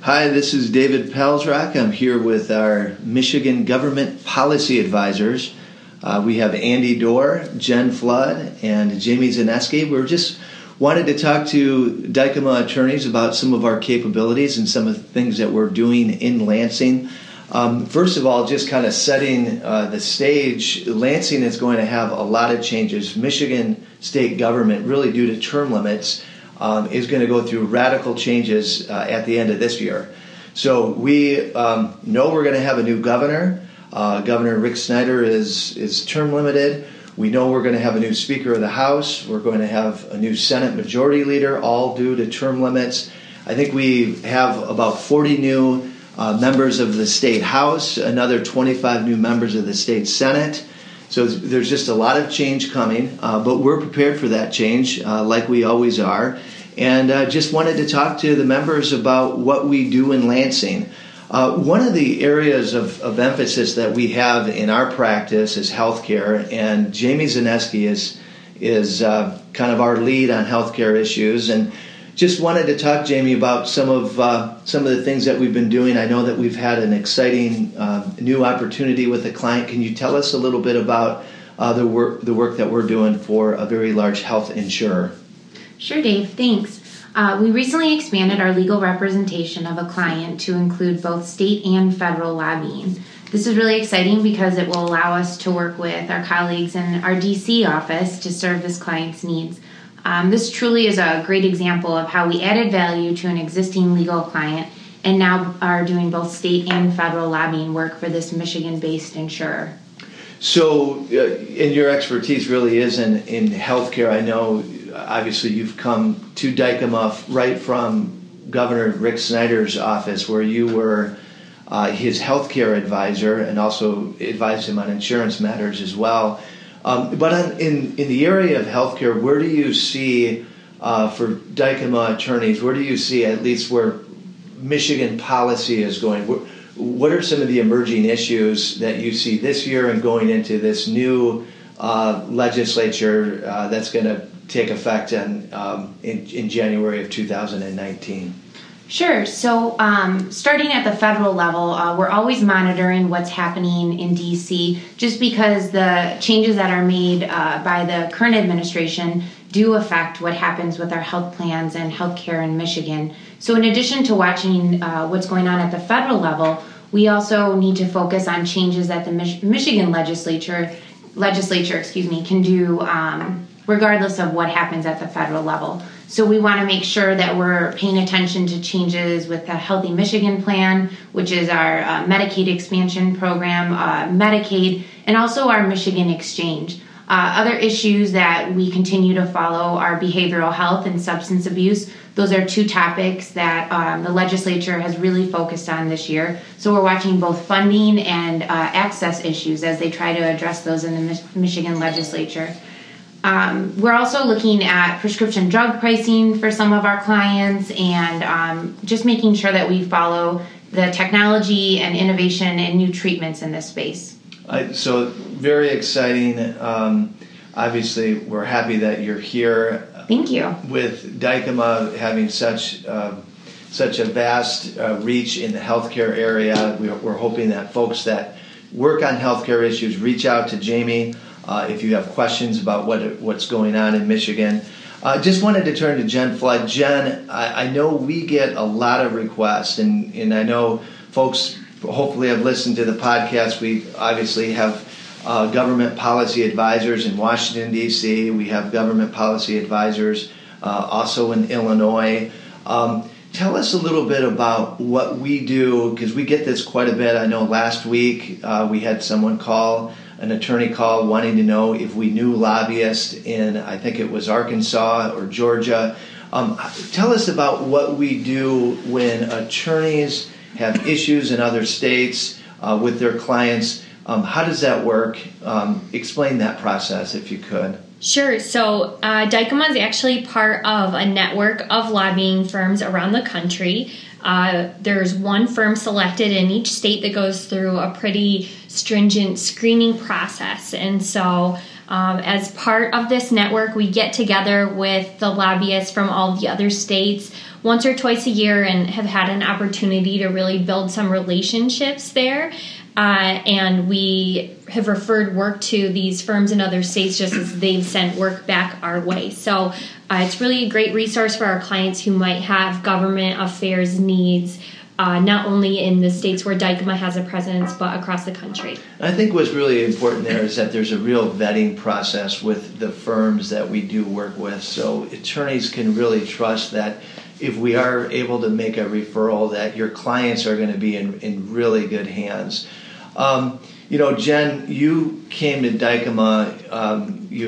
Hi, this is David Pelsrock. I'm here with our Michigan Government Policy Advisors. We have Andy Dore, Jen Flood, and Jamie Zaneski. We just wanted to talk to Dykema attorneys about some of our capabilities and some of the things that we're doing in Lansing. First of all, just kind of setting the stage, Lansing is going to have a lot of changes. Michigan state government, really due to term limits, is going to go through radical changes at the end of this year. So we know we're going to have a new governor. Governor Rick Snyder is term limited. We know we're going to have a new Speaker of the House. We're going to have a new Senate Majority Leader, all due to term limits. I think we have about 40 new members of the State House, another 25 new members of the State Senate. So there's just a lot of change coming, but we're prepared for that change like we always are. And I just wanted to talk to the members about what we do in Lansing. One of the areas of emphasis that we have in our practice is healthcare, and Jamie Zaneski is kind of our lead on healthcare issues. And just wanted to talk, Jamie, about some of the things that we've been doing. I know that we've had an exciting new opportunity with a client. Can you tell us a little bit about the work that we're doing for a very large health insurer? Sure, Dave. Thanks. We recently expanded our legal representation of a client to include both state and federal lobbying. This is really exciting because it will allow us to work with our colleagues in our D.C. office to serve this client's needs. This truly is a great example of how we added value to an existing legal client and now are doing both state and federal lobbying work for this Michigan-based insurer. So, and your expertise really is in healthcare. I know, obviously, you've come to Dykema right from Governor Rick Snyder's office, where you were his healthcare advisor and also advised him on insurance matters as well. But in the area of healthcare, where do you see, for Dykema attorneys, where do you see at least where Michigan policy is going? What are some of the emerging issues that you see this year and going into this new legislature that's going to take effect in January of 2019? Sure. So starting at the federal level, we're always monitoring what's happening in D.C. just because the changes that are made by the current administration do affect what happens with our health plans and healthcare in Michigan. So in addition to watching what's going on at the federal level, we also need to focus on changes that the Michigan legislature can do regardless of what happens at the federal level. So we want to make sure that we're paying attention to changes with the Healthy Michigan Plan, which is our Medicaid expansion program, Medicaid, and also our Michigan Exchange. Other issues that we continue to follow are behavioral health and substance abuse. Those are two topics that the legislature has really focused on this year. So we're watching both funding and access issues as they try to address those in the Michigan legislature. We're also looking at prescription drug pricing for some of our clients and just making sure that we follow the technology and innovation and new treatments in this space. So very exciting. Obviously, we're happy that you're here. Thank you. With Dykema having such a vast reach in the healthcare area, we're hoping that folks that work on healthcare issues reach out to Jamie. If you have questions about what's going on in Michigan. Just wanted to turn to Jen Flood. Jen, I know we get a lot of requests, and I know folks hopefully have listened to the podcast. We obviously have government policy advisors in Washington, D.C. We have government policy advisors also in Illinois. Tell us a little bit about what we do, because we get this quite a bit. I know last week we had someone call, an attorney call, wanting to know if we knew lobbyists in, I think it was Arkansas or Georgia. Tell us about what we do when attorneys have issues in other states with their clients. How does that work? Explain that process if you could. Sure. So Dykema is actually part of a network of lobbying firms around the country. There's one firm selected in each state that goes through a pretty stringent screening process. And so As part of this network, we get together with the lobbyists from all the other states once or twice a year and have had an opportunity to really build some relationships there. And we have referred work to these firms in other states just as they've sent work back our way. So it's really a great resource for our clients who might have government affairs needs, not only in the states where Dykema has a presence, but across the country. I think what's really important there is that there's a real vetting process with the firms that we do work with. So attorneys can really trust that if we are able to make a referral, that your clients are going to be in really good hands. Jen, you came to Dykema.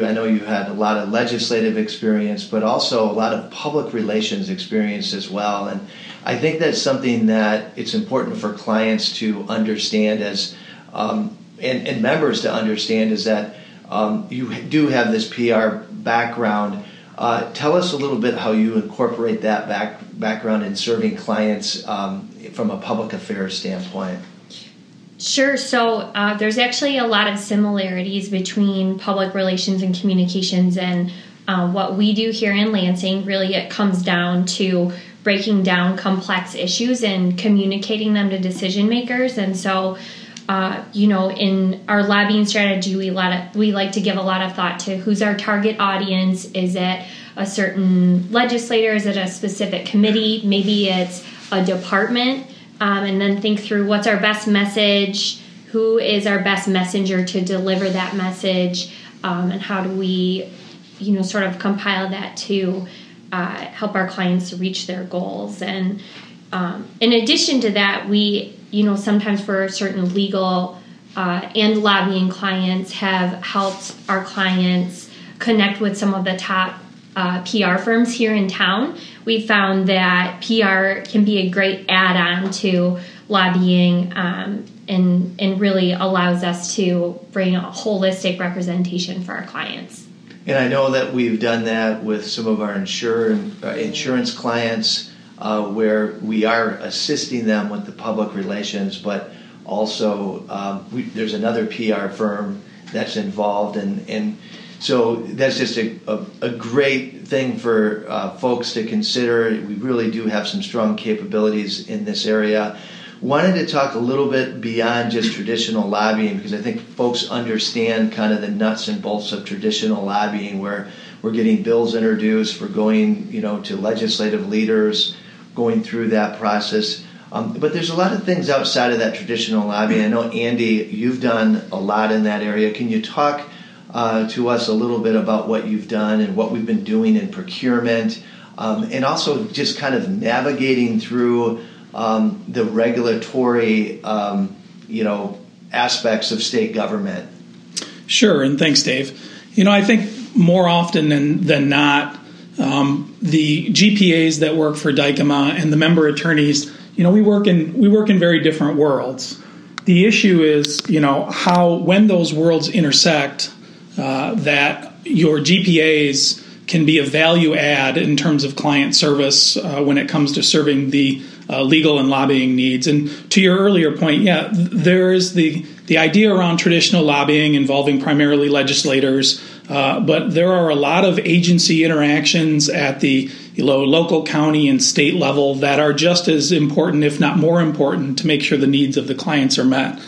I know you had a lot of legislative experience, but also a lot of public relations experience as well. And I think that's something that it's important for clients to understand as and members to understand is that you do have this PR background. Tell us a little bit how you incorporate that background in serving clients from a public affairs standpoint. Sure. So there's actually a lot of similarities between public relations and communications and what we do here in Lansing. Really, it comes down to breaking down complex issues and communicating them to decision makers. And so, in our lobbying strategy, we like to give a lot of thought to who's our target audience. Is it a certain legislator? Is it a specific committee? Maybe it's a department. And then think through what's our best message, who is our best messenger to deliver that message, and how do we, sort of compile that to help our clients reach their goals. And in addition to that, we, sometimes for certain legal and lobbying clients have helped our clients connect with some of the top PR firms here in town. We found that PR can be a great add-on to lobbying and really allows us to bring a holistic representation for our clients. And I know that we've done that with some of our insurance clients where we are assisting them with the public relations, but also there's another PR firm that's involved and so that's just a great thing for folks to consider. We really do have some strong capabilities in this area. Wanted to talk a little bit beyond just traditional lobbying because I think folks understand kind of the nuts and bolts of traditional lobbying where we're getting bills introduced, we're going to legislative leaders, going through that process. But there's a lot of things outside of that traditional lobbying. I know, Andy, you've done a lot in that area. Can you talk to us a little bit about what you've done and what we've been doing in procurement, and also just kind of navigating through the regulatory, aspects of state government? Sure, and thanks, Dave. I think more often than not, the GPAs that work for Dykema and the member attorneys, we work in very different worlds. The issue is, when those worlds intersect. That your GPAs can be a value add in terms of client service when it comes to serving the legal and lobbying needs. And to your earlier point, there is the idea around traditional lobbying involving primarily legislators, but there are a lot of agency interactions at the local, county, and state level that are just as important, if not more important, to make sure the needs of the clients are met.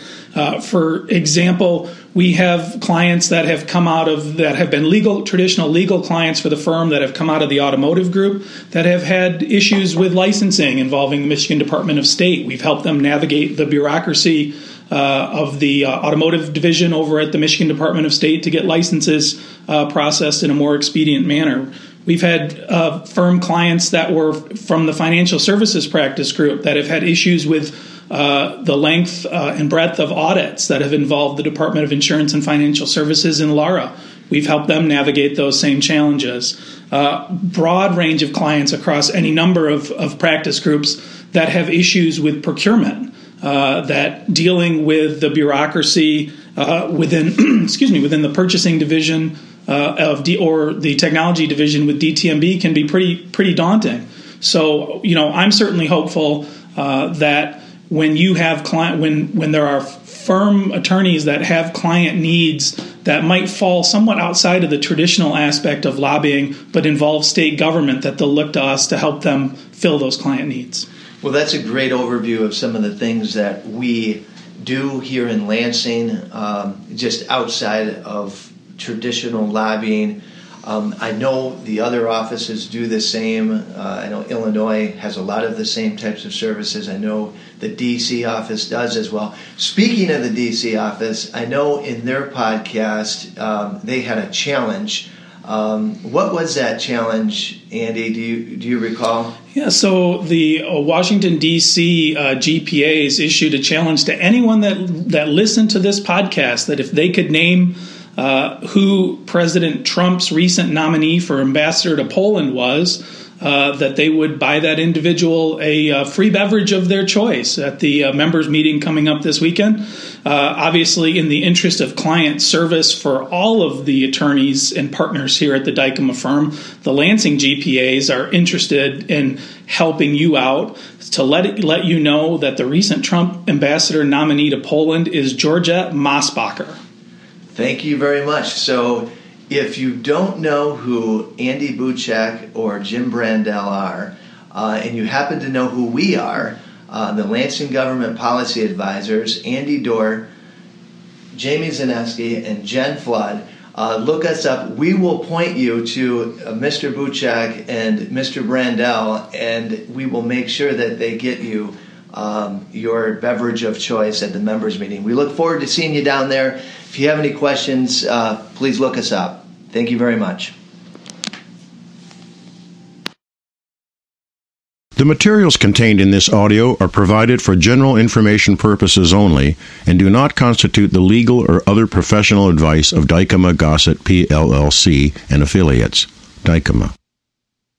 For example, we have clients that have been traditional legal clients for the firm that have come out of the automotive group that have had issues with licensing involving the Michigan Department of State. We've helped them navigate the bureaucracy of the automotive division over at the Michigan Department of State to get licenses processed in a more expedient manner. We've had firm clients that were from the financial services practice group that have had issues with the length and breadth of audits that have involved the Department of Insurance and Financial Services in LARA. We've helped them navigate those same challenges. Broad range of clients across any number of practice groups that have issues with procurement, that dealing with the bureaucracy within the purchasing division or the technology division with DTMB can be pretty daunting. So, I'm certainly hopeful that when there are firm attorneys that have client needs that might fall somewhat outside of the traditional aspect of lobbying, but involve state government that they'll look to us to help them fill those client needs. Well, that's a great overview of some of the things that we do here in Lansing, just outside of traditional lobbying. I know the other offices do the same. I know Illinois has a lot of the same types of services. I know the D.C. office does as well. Speaking of the D.C. office, I know in their podcast they had a challenge. What was that challenge, Andy? Do you recall? Yeah, so the Washington, D.C. GPAs issued a challenge to anyone that listened to this podcast that if they could name who President Trump's recent nominee for ambassador to Poland was, that they would buy that individual a free beverage of their choice at the members' meeting coming up this weekend. Obviously, in the interest of client service for all of the attorneys and partners here at the Dykema firm, the Lansing GPAs are interested in helping you out to let you know that the recent Trump ambassador nominee to Poland is Georgia Mosbacher. Thank you very much. So if you don't know who Andy Buchak or Jim Brandel are, and you happen to know who we are, the Lansing Government Policy Advisors, Andy Dore, Jamie Zaneski, and Jen Flood, look us up. We will point you to Mr. Buchak and Mr. Brandel, and we will make sure that they get you your beverage of choice at the members' meeting. We look forward to seeing you down there. If you have any questions, please look us up. Thank you very much. The materials contained in this audio are provided for general information purposes only and do not constitute the legal or other professional advice of Dykema Gossett PLLC and affiliates. Dykema.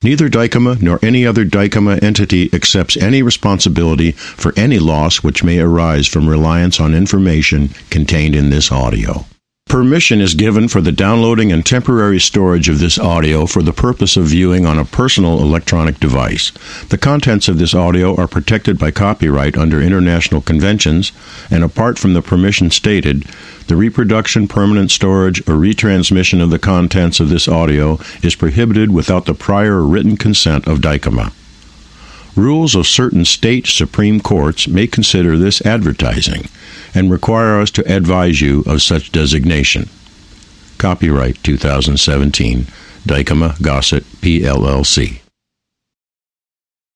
Neither Dykema nor any other Dykema entity accepts any responsibility for any loss which may arise from reliance on information contained in this audio. Permission is given for the downloading and temporary storage of this audio for the purpose of viewing on a personal electronic device. The contents of this audio are protected by copyright under international conventions, and apart from the permission stated, the reproduction, permanent storage, or retransmission of the contents of this audio is prohibited without the prior written consent of Dykema. Rules of certain state Supreme Courts may consider this advertising and require us to advise you of such designation. Copyright 2017, Dykema Gossett, PLLC.